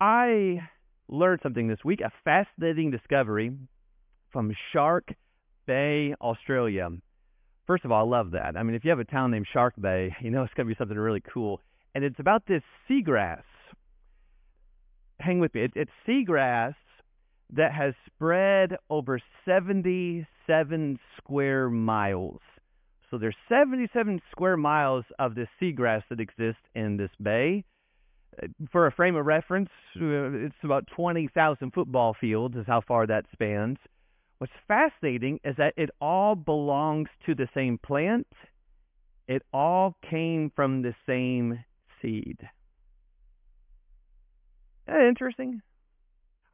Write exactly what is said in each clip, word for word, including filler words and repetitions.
I learned something this week, a fascinating discovery from Shark Bay, Australia. First of all, I love that. I mean, if you have a town named Shark Bay, you know it's going to be something really cool. And it's about this seagrass. Hang with me. It, it's seagrass that has spread over seventy-seven square miles. So there's seventy-seven square miles of this seagrass that exists in this bay. For a frame of reference, it's about twenty thousand football fields is how far that spans. What's fascinating is that it all belongs to the same plant. It all came from the same seed. Isn't that interesting?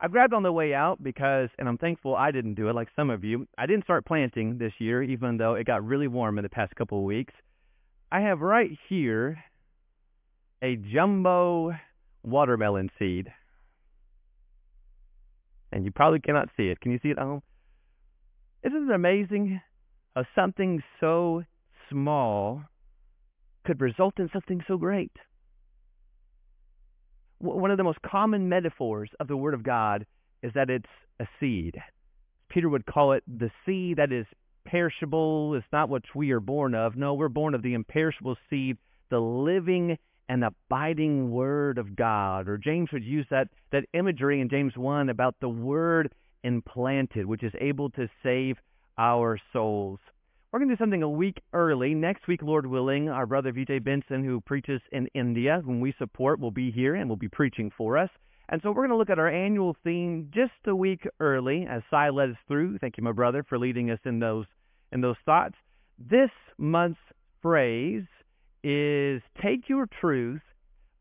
I've grabbed on the way out because, and I'm thankful I didn't do it like some of you, I didn't start planting this year, even though it got really warm in the past couple of weeks. I have right here a jumbo watermelon seed. And you probably cannot see it. Can you see it at home? Isn't it amazing how something so small could result in something so great? One of the most common metaphors of the Word of God is that it's a seed. Peter would call it the seed that is perishable. It's not what we are born of. No, we're born of the imperishable seed, the living and abiding Word of God. Or James would use that, that imagery in James one about the Word implanted, which is able to save our souls. We're going to do something a week early. Next week, Lord willing, our brother Vijay Benson, who preaches in India, whom we support, will be here and will be preaching for us. And so we're going to look at our annual theme just a week early as Si led us through. Thank you, my brother, for leading us in those in those thoughts. This month's phrase is, take your truth,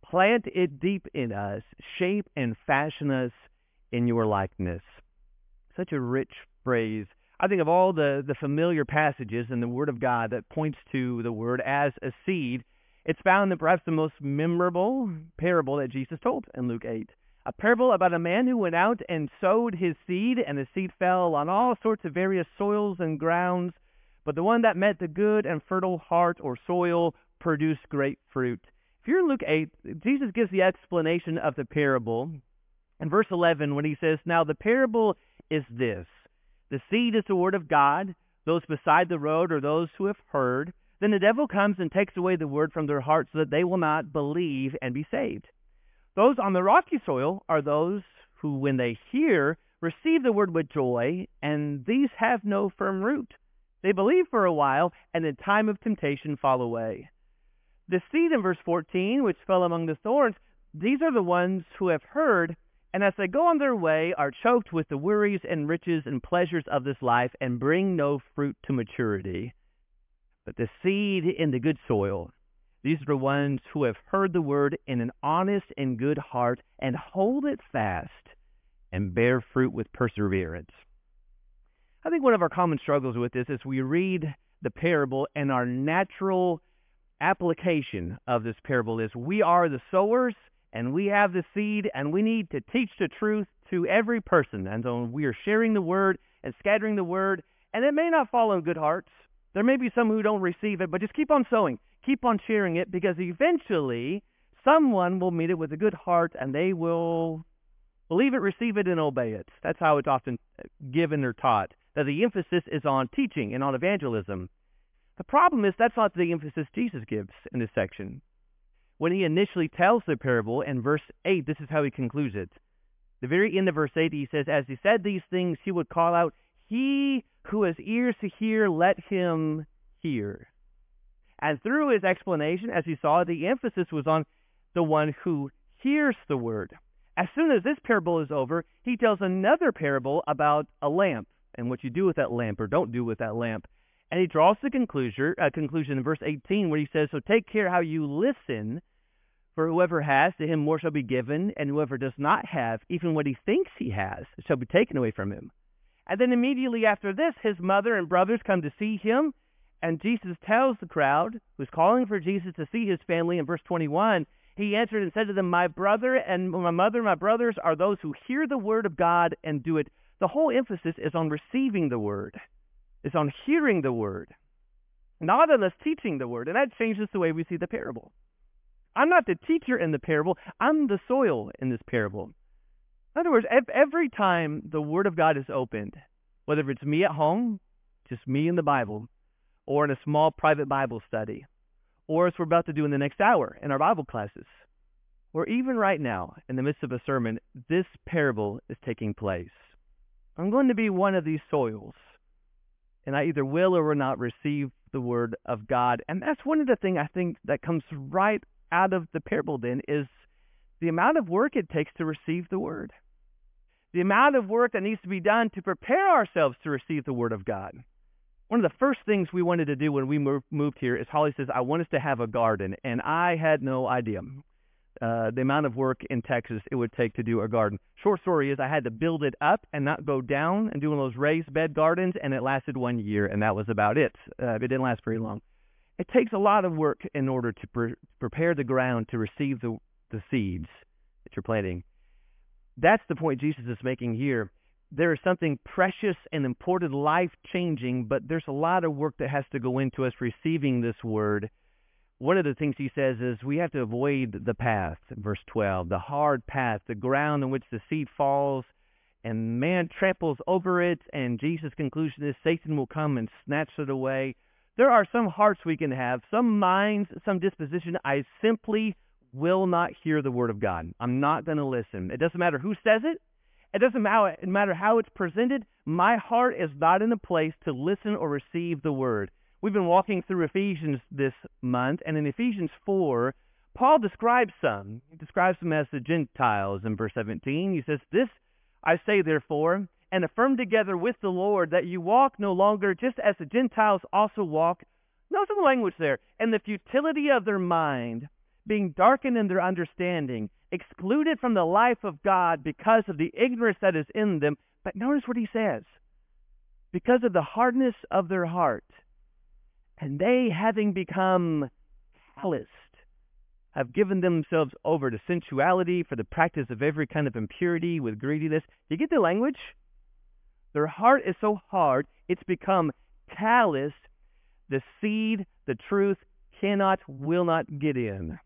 plant it deep in us, shape and fashion us in your likeness. Such a rich phrase. I think of all the, the familiar passages in the Word of God that points to the Word as a seed, it's found in perhaps the most memorable parable that Jesus told in Luke eight. A parable about a man who went out and sowed his seed, and the seed fell on all sorts of various soils and grounds. But the one that met the good and fertile heart or soil produced great fruit. If you're in Luke eight, Jesus gives the explanation of the parable in verse eleven when he says, now the parable is this. The seed is the Word of God, those beside the road are those who have heard. Then the devil comes and takes away the Word from their hearts so that they will not believe and be saved. Those on the rocky soil are those who, when they hear, receive the Word with joy, and these have no firm root. They believe for a while, and in time of temptation fall away. The seed in verse fourteen, which fell among the thorns, these are the ones who have heard, and as they go on their way, are choked with the worries and riches and pleasures of this life and bring no fruit to maturity. But the seed in the good soil, these are the ones who have heard the Word in an honest and good heart and hold it fast and bear fruit with perseverance. I think one of our common struggles with this is we read the parable and our natural application of this parable is we are the sowers, and we have the seed, and we need to teach the truth to every person. And so we are sharing the Word and scattering the Word, and it may not fall on good hearts. There may be some who don't receive it, but just keep on sowing. Keep on sharing it, because eventually someone will meet it with a good heart, and they will believe it, receive it, and obey it. That's how it's often given or taught, that the emphasis is on teaching and on evangelism. The problem is that's not the emphasis Jesus gives in this section. When he initially tells the parable in verse eight, this is how he concludes it. The very end of verse eight, he says, as he said these things, he would call out, he who has ears to hear, let him hear. And through his explanation, as he saw, the emphasis was on the one who hears the Word. As soon as this parable is over, he tells another parable about a lamp and what you do with that lamp or don't do with that lamp. And he draws the conclusion, uh, conclusion in verse eighteen where he says, so take care how you listen. For whoever has, to him more shall be given, and whoever does not have, even what he thinks he has, shall be taken away from him. And then immediately after this, his mother and brothers come to see him, and Jesus tells the crowd, who's calling for Jesus to see his family, in verse twenty-one, he answered and said to them, my brother and my mother and my brothers are those who hear the Word of God and do it. The whole emphasis is on receiving the Word, is on hearing the Word, not on us teaching the Word. And that changes the way we see the parable. I'm not the teacher in the parable. I'm the soil in this parable. In other words, every time the Word of God is opened, whether it's me at home, just me and the Bible, or in a small private Bible study, or as we're about to do in the next hour in our Bible classes, or even right now in the midst of a sermon, this parable is taking place. I'm going to be one of these soils, and I either will or will not receive the Word of God. And that's one of the things I think that comes right out of the parable then is the amount of work it takes to receive the Word. The amount of work that needs to be done to prepare ourselves to receive the Word of God. One of the first things we wanted to do when we moved here is Holly says, I want us to have a garden. And I had no idea uh, the amount of work in Texas it would take to do a garden. Short story is I had to build it up and not go down and do one of those raised bed gardens. And it lasted one year. And that was about it. Uh, it didn't last very long. It takes a lot of work in order to pre- prepare the ground to receive the, the seeds that you're planting. That's the point Jesus is making here. There is something precious and important, life-changing, but there's a lot of work that has to go into us receiving this word. One of the things he says is we have to avoid the path, verse twelve, the hard path, the ground on which the seed falls, and man tramples over it, and Jesus' conclusion is Satan will come and snatch it away. There are some hearts we can have, some minds, some disposition. I simply will not hear the word of God. I'm not going to listen. It doesn't matter who says it. It doesn't matter how it's presented. My heart is not in a place to listen or receive the word. We've been walking through Ephesians this month, and in Ephesians four, Paul describes some. He describes them as the Gentiles in verse seventeen. He says, this I say therefore, and affirm together with the Lord that you walk no longer just as the Gentiles also walk. Notice the language there. And the futility of their mind, being darkened in their understanding, excluded from the life of God because of the ignorance that is in them. But notice what he says. Because of the hardness of their heart, and they, having become calloused, have given themselves over to sensuality for the practice of every kind of impurity with greediness. You get the language? Their heart is so hard, it's become calloused. The seed, the truth, cannot, will not get in.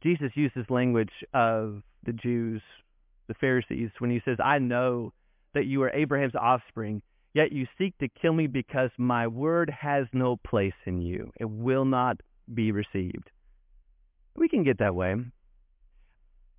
Jesus uses language of the Jews, the Pharisees, when he says, I know that you are Abraham's offspring, yet you seek to kill me because my word has no place in you. It will not be received. We can get that way.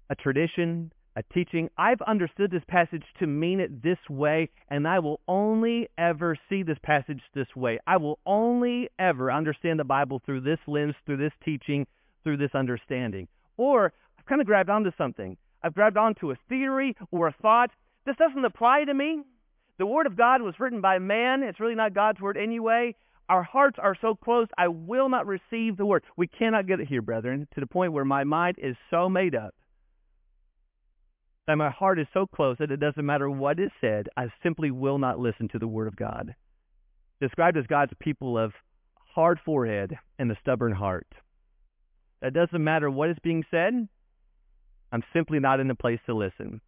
A tradition, a teaching. I've understood this passage to mean it this way, and I will only ever see this passage this way. I will only ever understand the Bible through this lens, through this teaching, through this understanding. Or I've kind of grabbed onto something. I've grabbed onto a theory or a thought. This doesn't apply to me. The Word of God was written by man. It's really not God's Word anyway. Our hearts are so closed, I will not receive the Word. We cannot get it here, brethren, to the point where my mind is so made up that my heart is so closed that it doesn't matter what is said. I simply will not listen to the Word of God. Described as God's people of hard forehead and a stubborn heart. It doesn't matter what is being said. I'm simply not in a place to listen.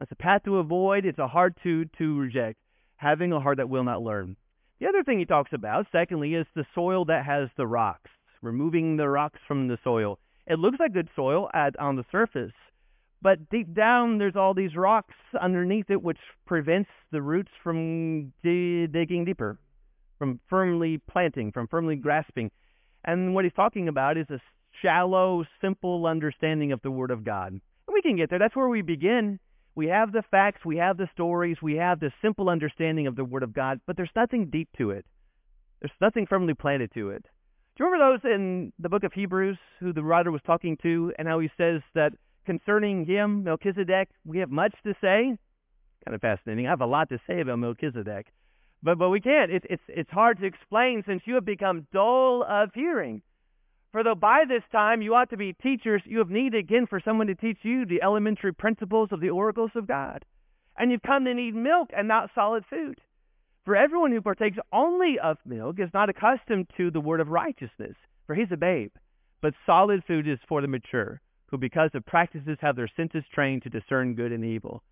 It's a path to avoid. It's a hard to to reject. Having a heart that will not learn. The other thing he talks about, secondly, is the soil that has the rocks. Removing the rocks from the soil. It looks like good soil at, on the surface. But deep down, there's all these rocks underneath it, which prevents the roots from d- digging deeper, from firmly planting, from firmly grasping. And what he's talking about is a shallow, simple understanding of the Word of God. And we can get there. That's where we begin. We have the facts. We have the stories. We have the simple understanding of the Word of God, but there's nothing deep to it. There's nothing firmly planted to it. Do you remember those in the book of Hebrews who the writer was talking to and how he says that concerning him, Melchizedek, we have much to say? Kind of fascinating. I have a lot to say about Melchizedek. But but we can't. It, it's it's hard to explain since you have become dull of hearing. For though by this time you ought to be teachers, you have need again for someone to teach you the elementary principles of the oracles of God. And you've come to need milk and not solid food. For everyone who partakes only of milk is not accustomed to the word of righteousness, for he's a babe. But solid food is for the mature, who because of practices have their senses trained to discern good and evil.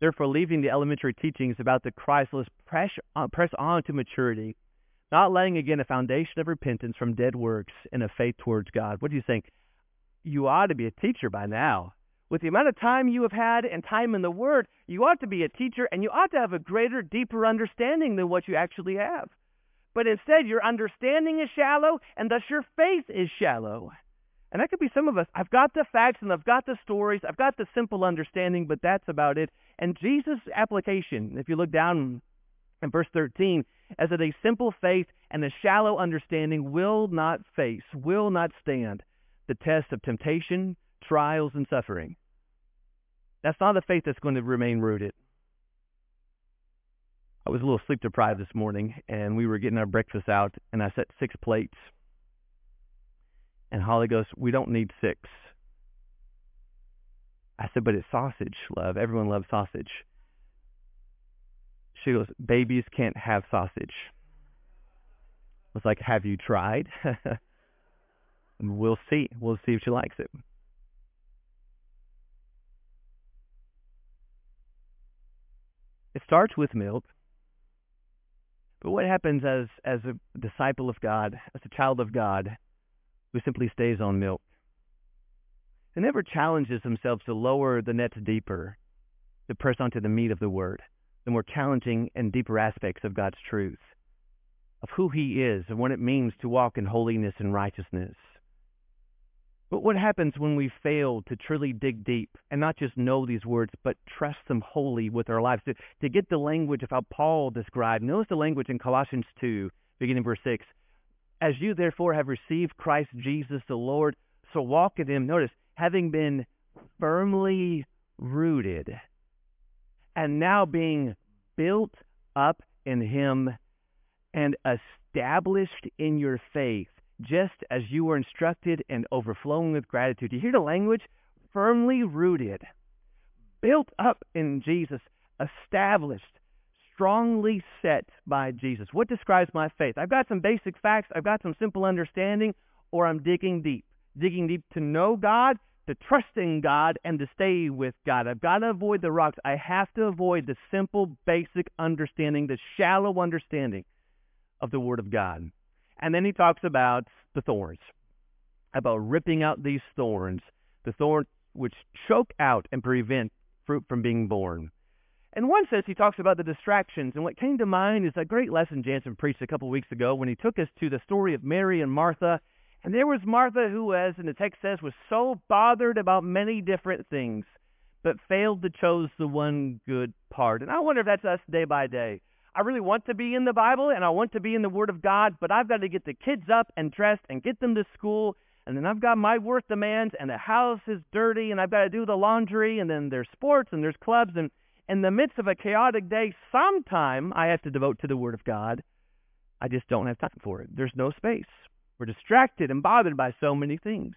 Therefore, leaving the elementary teachings about the Christless, press on to maturity, Not laying again a foundation of repentance from dead works and of faith towards God. What do you think? You ought to be a teacher by now. With the amount of time you have had and time in the Word, you ought to be a teacher, and you ought to have a greater, deeper understanding than what you actually have. But instead, your understanding is shallow, and thus your faith is shallow. And that could be some of us. I've got the facts, and I've got the stories. I've got the simple understanding, but that's about it. And Jesus' application, if you look down in verse thirteen, as that a simple faith and a shallow understanding will not face, will not stand the test of temptation, trials, and suffering. That's not a faith that's going to remain rooted. I was a little sleep deprived this morning, and we were getting our breakfast out, and I set six plates. And Holly goes, "We don't need six." I said, "But it's sausage, love. Everyone loves sausage." She goes, "Babies can't have sausage." I was like, "Have you tried?" We'll see. We'll see if she likes it. It starts with milk. But what happens as, as a disciple of God, as a child of God, who simply stays on milk? Who never challenges themselves to lower the nets deeper, to press onto the meat of the Word, the more challenging and deeper aspects of God's truth, of who He is and what it means to walk in holiness and righteousness. But what happens when we fail to truly dig deep and not just know these words, but trust them wholly with our lives? To, to get the language of how Paul described, notice the language in Colossians two, beginning verse six. As you therefore have received Christ Jesus the Lord, so walk in Him, notice, having been firmly rooted and now being built up in Him and established in your faith, just as you were instructed and overflowing with gratitude. You hear the language? Firmly rooted, built up in Jesus, established, strongly set by Jesus. What describes my faith? I've got some basic facts. I've got some simple understanding, or I'm digging deep. Digging deep to know God, to trust in God, and to stay with God. I've got to avoid the rocks. I have to avoid the simple, basic understanding, the shallow understanding of the Word of God. And then he talks about the thorns, about ripping out these thorns, the thorns which choke out and prevent fruit from being born. In one sense, he talks about the distractions. And what came to mind is a great lesson Jansen preached a couple of weeks ago when he took us to the story of Mary and Martha. And there was Martha who, as in the text says, was so bothered about many different things, but failed to choose the one good part. And I wonder if that's us day by day. I really want to be in the Bible, and I want to be in the Word of God, but I've got to get the kids up and dressed and get them to school, and then I've got my work demands, and the house is dirty, and I've got to do the laundry, and then there's sports, and there's clubs, and in the midst of a chaotic day, sometime I have to devote to the Word of God. I just don't have time for it. There's no space. We're distracted and bothered by so many things.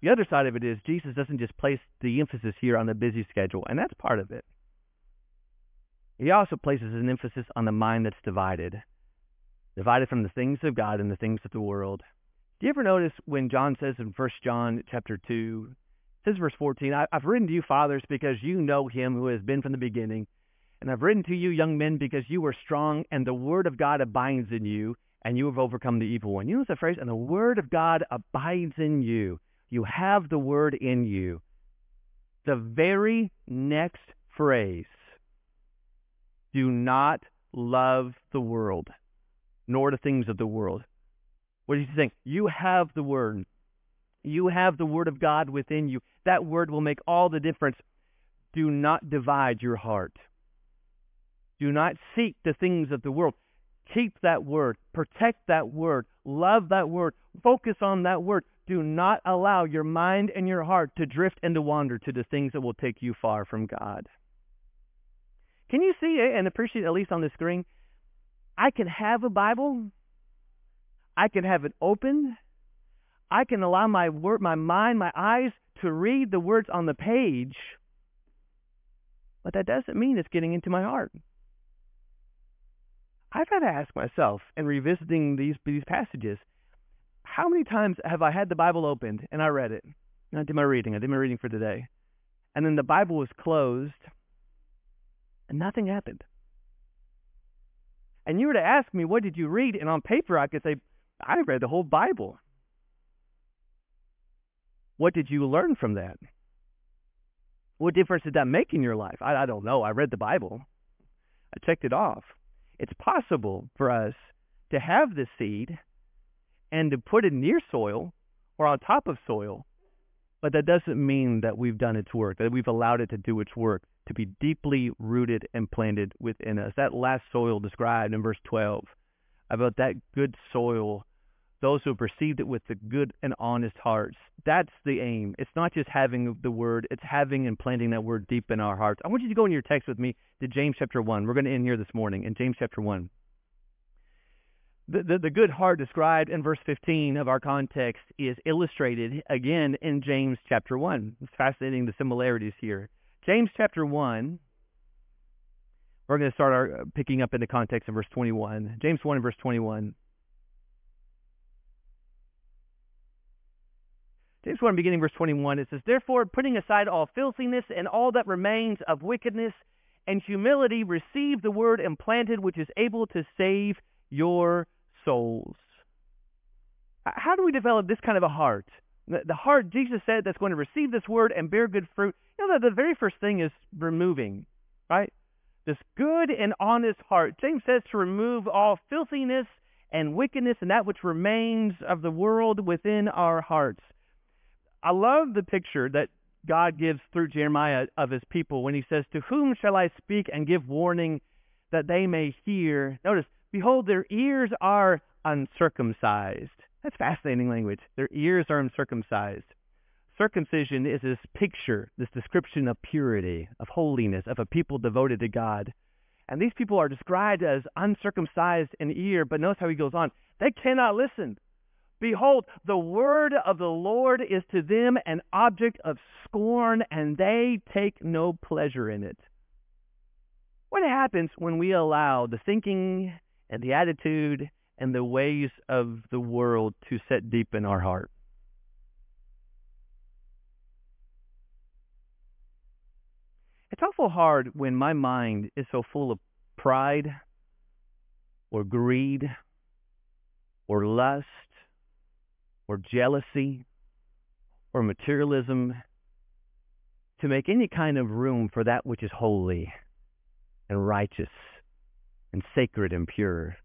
The other side of it is Jesus doesn't just place the emphasis here on the busy schedule, and that's part of it. He also places an emphasis on the mind that's divided, divided from the things of God and the things of the world. Do you ever notice when John says in First John chapter two, it says verse fourteen, I've written to you, fathers, because you know Him who has been from the beginning. And I've written to you, young men, because you are strong, and the Word of God abides in you, and you have overcome the evil one. You know the phrase, and the Word of God abides in you. You have the Word in you. The very next phrase, do not love the world, nor the things of the world. What do you think? You have the Word. You have the Word of God within you. That Word will make all the difference. Do not divide your heart. Do not seek the things of the world. Keep that Word. Protect that Word. Love that Word. Focus on that Word. Do not allow your mind and your heart to drift and to wander to the things that will take you far from God. Can you see it and appreciate, at least on the screen, I can have a Bible. I can have it open. I can allow my word, my mind, my eyes to read the words on the page. But that doesn't mean it's getting into my heart. I've got to ask myself in revisiting these, these passages, how many times have I had the Bible opened and I read it? And I did my reading. I did my reading for today. And then the Bible was closed. And nothing happened. and you were to ask me, what did you read? And on paper, I could say, I read the whole Bible. What did you learn from that? What difference did that make in your life? I, I don't know. I read the Bible. I checked it off. It's possible for us to have the seed and to put it near soil or on top of soil, but that doesn't mean that we've done its work, that we've allowed it to do its work, to be deeply rooted and planted within us. That last soil described in verse twelve about that good soil, those who have received it with the good and honest hearts, that's the aim. It's not just having the word, it's having and planting that word deep in our hearts. I want you to go in your text with me to James chapter one. We're going to end here this morning in James chapter one. The, the, the good heart described in verse fifteen of our context is illustrated again in James chapter one. It's fascinating, the similarities here. James chapter one, we're going to start our picking up in the context of verse twenty-one. James one and verse twenty-one. James one, beginning verse twenty-one, it says, "Therefore, putting aside all filthiness and all that remains of wickedness, and humility, receive the word implanted, which is able to save your souls." How do we develop this kind of a heart? The heart, Jesus said, that's going to receive this word and bear good fruit. You know, the, the very first thing is removing, right? This good and honest heart. James says to remove all filthiness and wickedness and that which remains of the world within our hearts. I love the picture that God gives through Jeremiah of his people when he says, "To whom shall I speak and give warning that they may hear?" Notice, "Behold, their ears are uncircumcised." That's fascinating language. Their ears are uncircumcised. Circumcision is this picture, this description of purity, of holiness, of a people devoted to God. And these people are described as uncircumcised in ear, but notice how he goes on. They cannot listen. "Behold, the word of the Lord is to them an object of scorn, and they take no pleasure in it." What happens when we allow the thinking and the attitude and the ways of the world to set deep in our heart? It's awful hard when my mind is so full of pride or greed or lust or jealousy, or materialism, to make any kind of room for that which is holy and righteous and sacred and pure.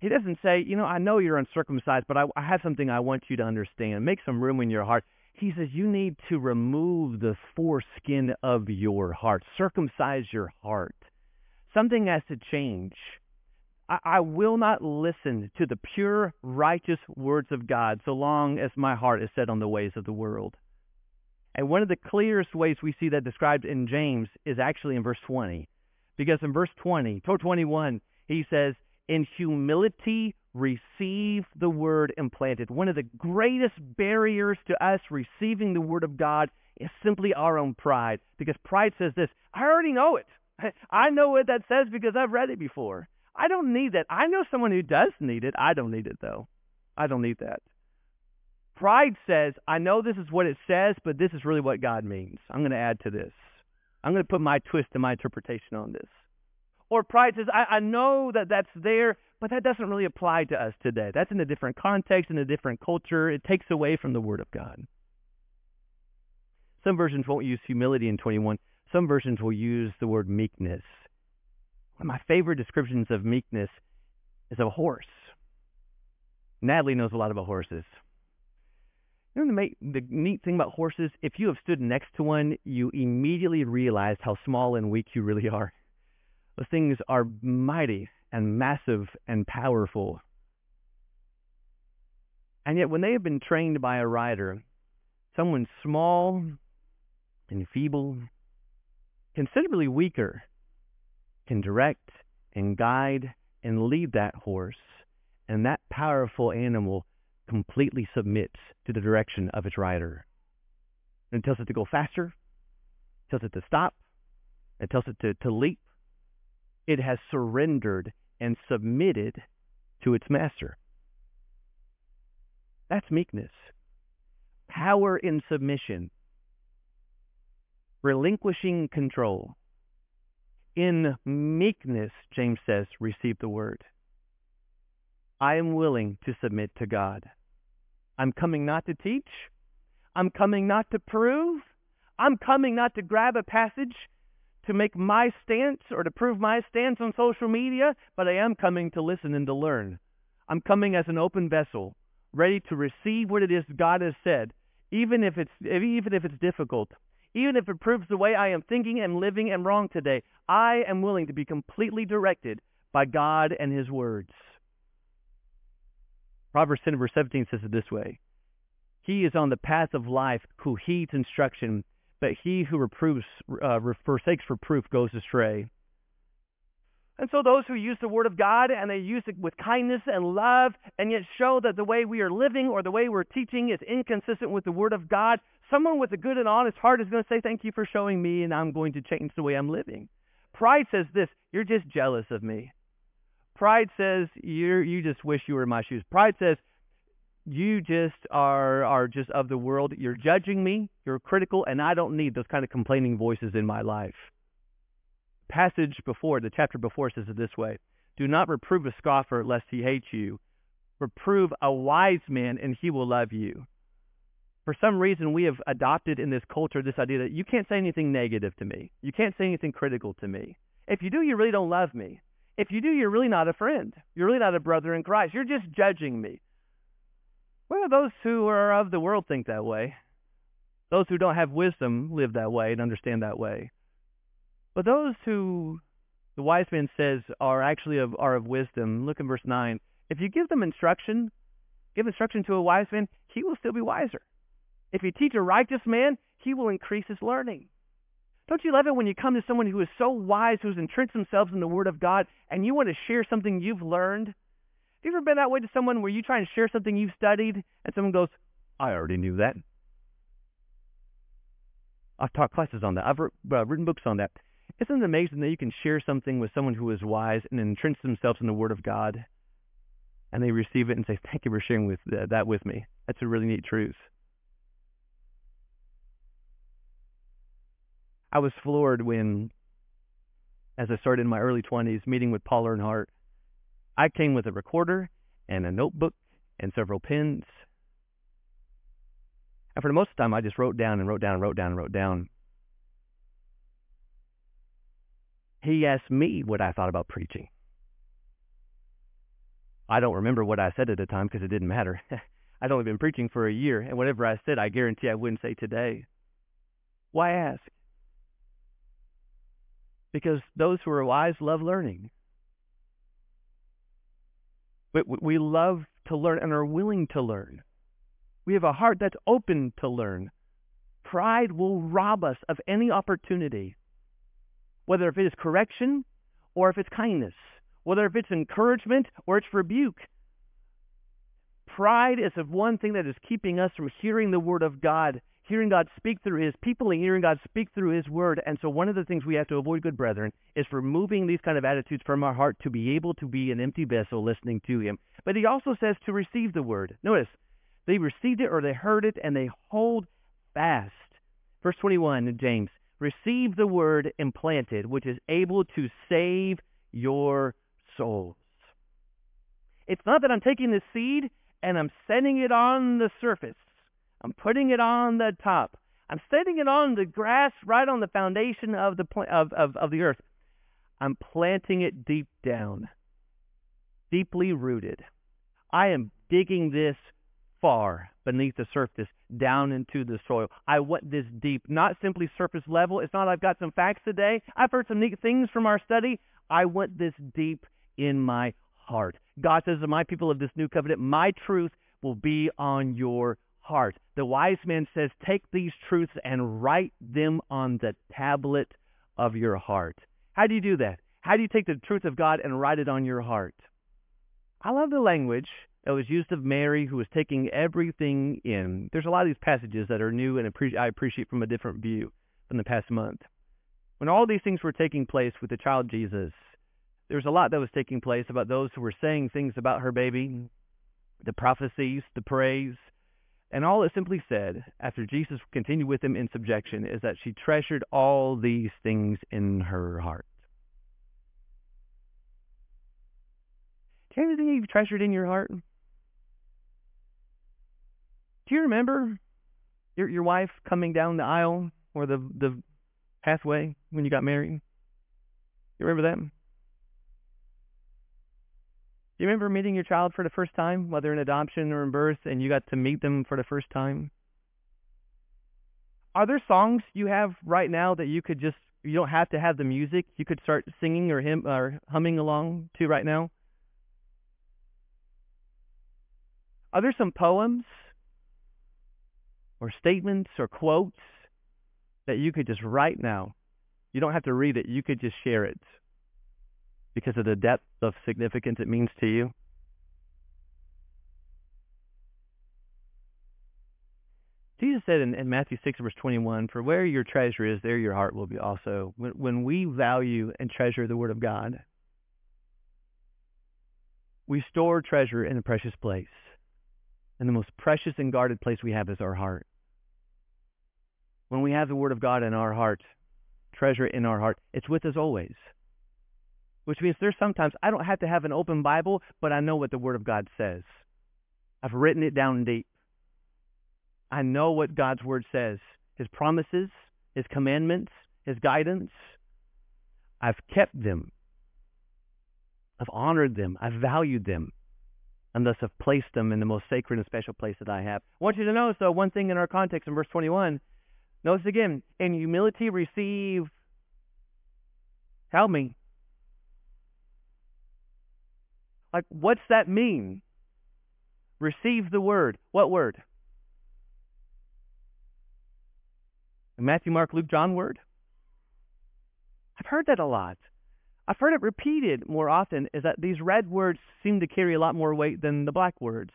He doesn't say, you know, "I know you're uncircumcised, but I, I have something I want you to understand. Make some room in your heart." He says, "You need to remove the foreskin of your heart. Circumcise your heart." Something has to change. I will not listen to the pure, righteous words of God so long as my heart is set on the ways of the world. And one of the clearest ways we see that described in James is actually in verse twenty. Because in verse twenty, twenty-one, he says, "In humility, receive the word implanted." One of the greatest barriers to us receiving the word of God is simply our own pride. Because pride says this, "I already know it. I know what that says because I've read it before. I don't need that. I know someone who does need it. I don't need it, though. I don't need that." Pride says, "I know this is what it says, but this is really what God means. I'm going to add to this. I'm going to put my twist and my interpretation on this." Or pride says, I, I know that that's there, but that doesn't really apply to us today. That's in a different context, in a different culture. It takes away from the Word of God. Some versions won't use humility in twenty-one. Some versions will use the word meekness. One of my favorite descriptions of meekness is of a horse. Natalie knows a lot about horses. You know the, the neat thing about horses? If you have stood next to one, you immediately realize how small and weak you really are. Those things are mighty and massive and powerful. And yet when they have been trained by a rider, someone small and feeble, considerably weaker, can direct and guide and lead that horse, and that powerful animal completely submits to the direction of its rider. And it tells it to go faster, it tells it to stop, it tells it to, to leap. It has surrendered and submitted to its master. That's meekness. Power in submission. Relinquishing control. In meekness, James says, receive the word. I am willing to submit to God. I'm coming not to teach. I'm coming not to prove. I'm coming not to grab a passage to make my stance or to prove my stance on social media, but I am coming to listen and to learn. I'm coming as an open vessel, ready to receive what it is God has said, even if it's even if it's difficult, even if it proves the way I am thinking and living and wrong today. I am willing to be completely directed by God and his words. Proverbs ten, verse seventeen says it this way: he is on the path of life who heeds instruction, but he who reproves, uh, forsakes reproof goes astray. And so those who use the word of God and they use it with kindness and love, and yet show that the way we are living or the way we're teaching is inconsistent with the word of God, someone with a good and honest heart is going to say, thank you for showing me, and I'm going to change the way I'm living. Pride says this: you're just jealous of me. Pride says you're, you just wish you were in my shoes. Pride says you just are are just of the world. You're judging me. You're critical, and I don't need those kind of complaining voices in my life. Passage before, the chapter before says it this way: do not reprove a scoffer lest he hate you. Reprove a wise man and he will love you. For some reason, we have adopted in this culture this idea that you can't say anything negative to me. You can't say anything critical to me. If you do, you really don't love me. If you do, you're really not a friend. You're really not a brother in Christ. You're just judging me. Well, those who are of the world think that way. Those who don't have wisdom live that way and understand that way. But those who the wise man says are actually of, are of wisdom, look in verse nine. If you give them instruction, give instruction to a wise man, he will still be wiser. If you teach a righteous man, he will increase his learning. Don't you love it when you come to someone who is so wise, who's entrenched themselves in the word of God, and you want to share something you've learned? Have you ever been that way to someone where you try and share something you've studied and someone goes, I already knew that. I've taught classes on that. I've written books on that. Isn't it amazing that you can share something with someone who is wise and entrench themselves in the Word of God, and they receive it and say, thank you for sharing with, uh, that with me. That's a really neat truth. I was floored when, as I started in my early twenties, meeting with Paul Earnhardt. I came with a recorder and a notebook and several pens. And for the most of the time, I just wrote down and wrote down and wrote down and wrote down. He asked me what I thought about preaching. I don't remember what I said at the time because it didn't matter. I'd only been preaching for a year, and whatever I said, I guarantee I wouldn't say today. Why ask? Because those who are wise love learning. But we love to learn and are willing to learn. We have a heart that's open to learn. Pride will rob us of any opportunity, whether if it is correction or if it's kindness, whether if it's encouragement or it's rebuke. Pride is the one thing that is keeping us from hearing the word of God, hearing God speak through his people and hearing God speak through his word. And so one of the things we have to avoid, good brethren, is removing these kind of attitudes from our heart to be able to be an empty vessel listening to him. But he also says to receive the word. Notice, they received it or they heard it and they hold fast. Verse twenty-one in James, receive the word implanted, which is able to save your souls. It's not that I'm taking the seed and I'm setting it on the surface. I'm putting it on the top. I'm setting it on the grass, right on the foundation of the pl- of, of, of the earth. I'm planting it deep down, deeply rooted. I am digging this far beneath the surface, down into the soil. I want this deep, not simply surface level. It's not I've got some facts today. I've heard some neat things from our study. I want this deep in my heart. God says to my people of this new covenant, my truth will be on your heart. The wise man says, take these truths and write them on the tablet of your heart. How do you do that? How do you take the truth of God and write it on your heart? I love the language that was used of Mary, who was taking everything in. There's a lot of these passages that are new and I appreciate from a different view from the past month. When all these things were taking place with the child Jesus, there was a lot that was taking place about those who were saying things about her baby, the prophecies, the praise. And all it simply said, after Jesus continued with them in subjection, is that she treasured all these things in her heart. Do you have anything you've treasured in your heart? Do you remember your your wife coming down the aisle or the the pathway when you got married? You remember that? Do you remember meeting your child for the first time, whether in adoption or in birth, and you got to meet them for the first time? Are there songs you have right now that you could just, you don't have to have the music, you could start singing or hymn or humming along to right now? Are there some poems or statements or quotes that you could just write now? You don't have to read it. You could just share it because of the depth of significance it means to you. Jesus said in, in Matthew six, verse twenty-one, for where your treasure is, there your heart will be also. When, when we value and treasure the Word of God, we store treasure in a precious place. And the most precious and guarded place we have is our heart. When we have the Word of God in our heart, treasure in our heart, it's with us always. Which means there's sometimes I don't have to have an open Bible, but I know what the Word of God says. I've written it down deep. I know what God's Word says, His promises, His commandments, His guidance. I've kept them. I've honored them. I've valued them. And thus have placed them in the most sacred and special place that I have. I want you to notice, though, one thing in our context in verse twenty-one. Notice again, in humility receive, help me. Like, what's that mean? Receive the word. What word? The Matthew, Mark, Luke, John word? I've heard that a lot. I've heard it repeated more often is that these red words seem to carry a lot more weight than the black words.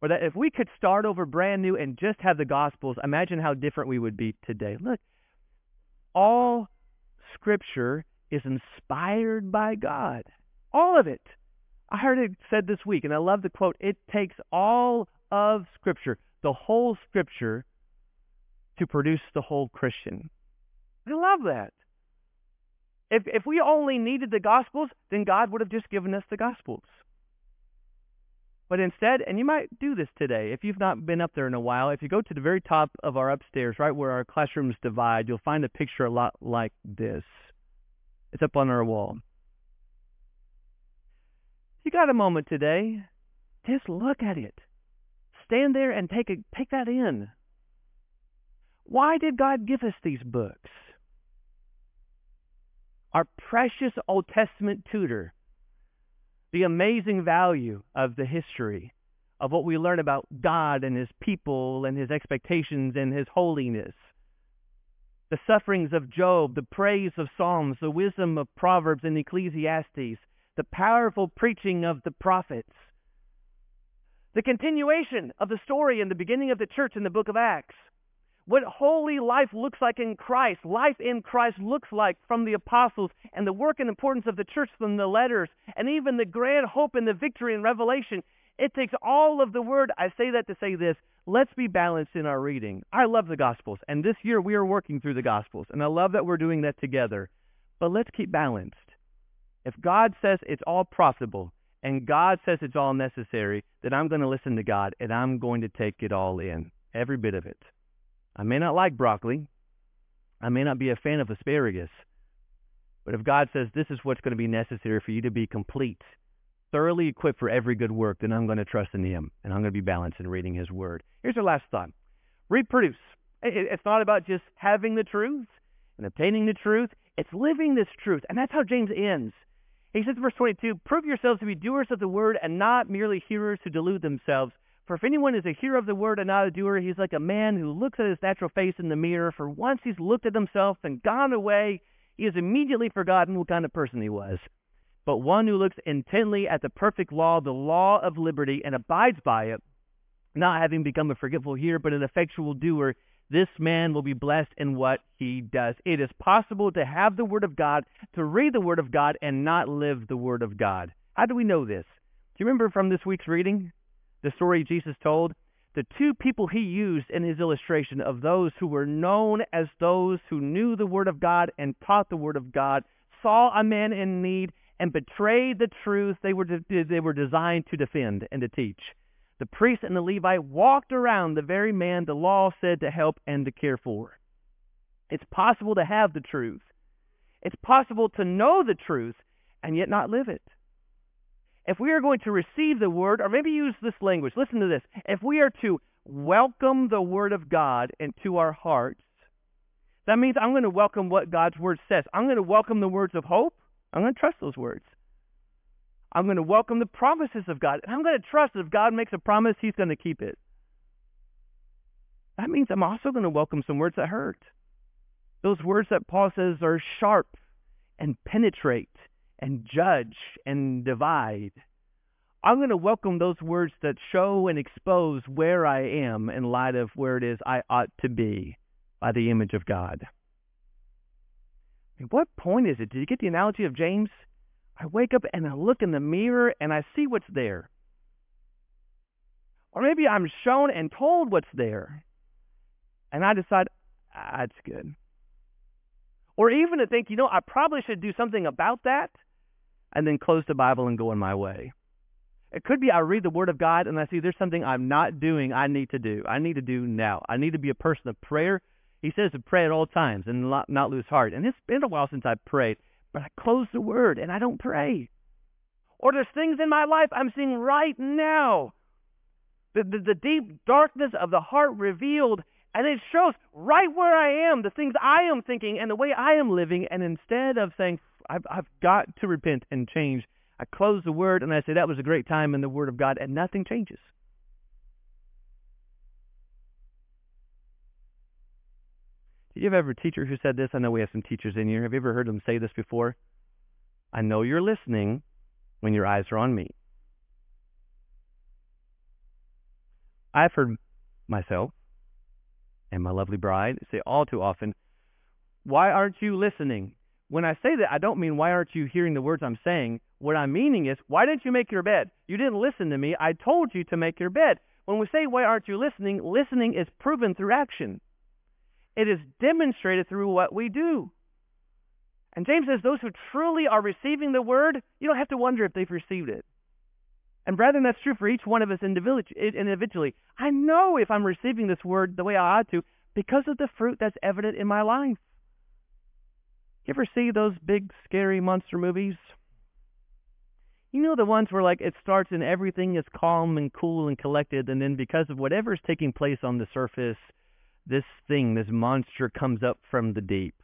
Or that if we could start over brand new and just have the Gospels, imagine how different we would be today. Look, all Scripture is inspired by God. All of it. I heard it said this week, and I love the quote, it takes all of Scripture, the whole Scripture, to produce the whole Christian. I love that. If if we only needed the Gospels, then God would have just given us the Gospels. But instead, and you might do this today, if you've not been up there in a while, if you go to the very top of our upstairs, right where our classrooms divide, you'll find a picture a lot like this. It's up on our wall. You got a moment today, just look at it. Stand there and take a, take that in. Why did God give us these books? Our precious Old Testament tutor, the amazing value of the history of what we learn about God and His people and His expectations and His holiness, the sufferings of Job, the praise of Psalms, the wisdom of Proverbs and Ecclesiastes, the powerful preaching of the prophets, the continuation of the story in the beginning of the church in the book of Acts. What holy life looks like in Christ, life in Christ looks like from the apostles and the work and importance of the church from the letters and even the grand hope and the victory in Revelation. It takes all of the word. I say that to say this. Let's be balanced in our reading. I love the Gospels, and this year we are working through the Gospels, and I love that we're doing that together. But let's keep balanced. If God says it's all profitable and God says it's all necessary, then I'm going to listen to God and I'm going to take it all in, every bit of it. I may not like broccoli. I may not be a fan of asparagus. But if God says this is what's going to be necessary for you to be complete, thoroughly equipped for every good work, then I'm going to trust in Him, and I'm going to be balanced in reading His Word. Here's our last thought. Reproduce. It's not about just having the truth and obtaining the truth. It's living this truth. And that's how James ends. He says in verse twenty-two, prove yourselves to be doers of the Word and not merely hearers who delude themselves. For if anyone is a hearer of the word and not a doer, he's like a man who looks at his natural face in the mirror. For once he's looked at himself and gone away, he has immediately forgotten what kind of person he was. But one who looks intently at the perfect law, the law of liberty, and abides by it, not having become a forgetful hearer, but an effectual doer, this man will be blessed in what he does. It is possible to have the word of God, to read the word of God, and not live the word of God. How do we know this? Do you remember from this week's reading? The story Jesus told, the two people he used in his illustration of those who were known as those who knew the Word of God and taught the Word of God, saw a man in need and betray the truth they were, de- they were designed to defend and to teach. The priest and the Levite walked around the very man the law said to help and to care for. It's possible to have the truth. It's possible to know the truth and yet not live it. If we are going to receive the word, or maybe use this language, listen to this. If we are to welcome the word of God into our hearts, that means I'm going to welcome what God's word says. I'm going to welcome the words of hope. I'm going to trust those words. I'm going to welcome the promises of God. I'm going to trust that if God makes a promise, he's going to keep it. That means I'm also going to welcome some words that hurt. Those words that Paul says are sharp and penetrate and judge and divide. I'm going to welcome those words that show and expose where I am in light of where it is I ought to be by the image of God. At what point is it? Did you get the analogy of James? I wake up and I look in the mirror and I see what's there. Or maybe I'm shown and told what's there. And I decide, ah, it's good. Or even to think, you know, I probably should do something about that, and then close the Bible and go on my way. It could be I read the Word of God and I see there's something I'm not doing I need to do. I need to do now. I need to be a person of prayer. He says to pray at all times and not lose heart. And it's been a while since I prayed, but I close the Word and I don't pray. Or there's things in my life I'm seeing right now. The, the, the deep darkness of the heart revealed. And it shows right where I am, the things I am thinking and the way I am living. And instead of saying, I've, I've got to repent and change, I close the Word and I say, that was a great time in the Word of God, and nothing changes. Did you ever have a teacher who said this? I know we have some teachers in here. Have you ever heard them say this before? I know you're listening when your eyes are on me. I've heard myself and my lovely bride say all too often, why aren't you listening? When I say that, I don't mean why aren't you hearing the words I'm saying. What I'm meaning is, why didn't you make your bed? You didn't listen to me. I told you to make your bed. When we say, why aren't you listening, listening is proven through action. It is demonstrated through what we do. And James says, those who truly are receiving the word, you don't have to wonder if they've received it. And brethren, that's true for each one of us individually. I know if I'm receiving this word the way I ought to because of the fruit that's evident in my life. You ever see those big, scary monster movies? You know the ones where like it starts and everything is calm and cool and collected, and then because of whatever is taking place on the surface, this thing, this monster comes up from the deep.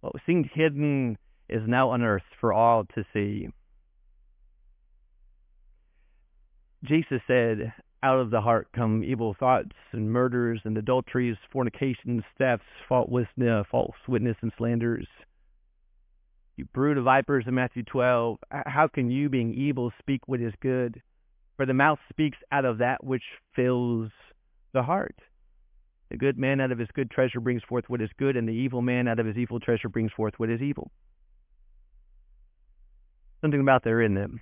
What seemed hidden is now unearthed for all to see. Jesus said, out of the heart come evil thoughts and murders and adulteries, fornications, thefts, false witness and slanders. You brood of vipers in Matthew twelve, how can you being evil speak what is good? For the mouth speaks out of that which fills the heart. The good man out of his good treasure brings forth what is good, and the evil man out of his evil treasure brings forth what is evil. Something about there in them.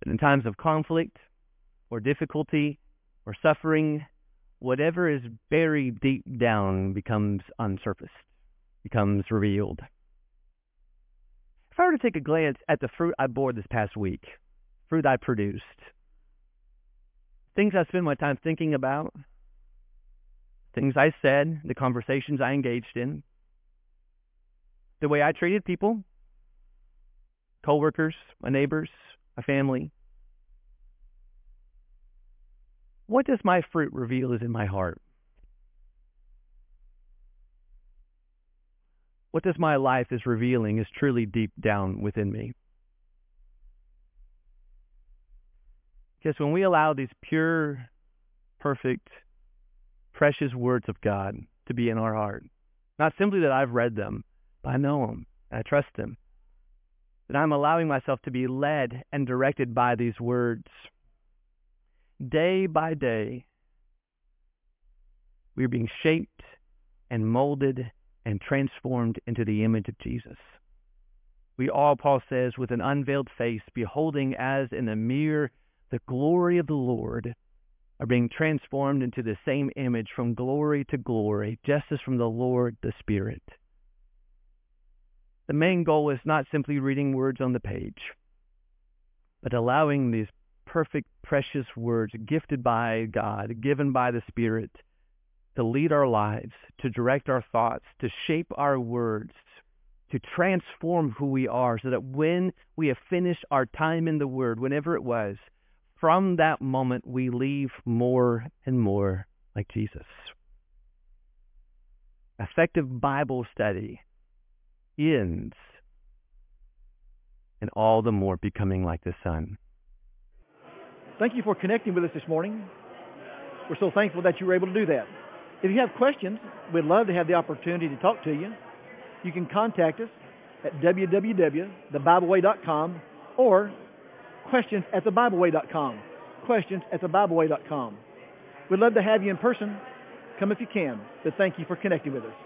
But in times of conflict or difficulty or suffering, whatever is buried deep down becomes unsurfaced, becomes revealed. If I were to take a glance at the fruit I bore this past week, fruit I produced, things I spend my time thinking about, things I said, the conversations I engaged in, the way I treated people, coworkers, my neighbors, a family. What does my fruit reveal is in my heart? What does my life is revealing is truly deep down within me? Because when we allow these pure, perfect, precious words of God to be in our heart, not simply that I've read them, but I know them and I trust them, that I'm allowing myself to be led and directed by these words. Day by day, we're being shaped and molded and transformed into the image of Jesus. We all, Paul says, with an unveiled face, beholding as in a mirror the glory of the Lord, are being transformed into the same image from glory to glory, just as from the Lord the Spirit. The main goal is not simply reading words on the page, but allowing these perfect, precious words gifted by God, given by the Spirit, to lead our lives, to direct our thoughts, to shape our words, to transform who we are, so that when we have finished our time in the Word, whenever it was, from that moment we leave more and more like Jesus. Effective Bible study ends, and all the more becoming like the Son. Thank you for connecting with us this morning. We're so thankful that you were able to do that. If you have questions, we'd love to have the opportunity to talk to you. You can contact us at w w w dot the bible way dot com or questions at the bible way dot com. questions at the bible way dot com. We'd love to have you in person. Come if you can, but thank you for connecting with us.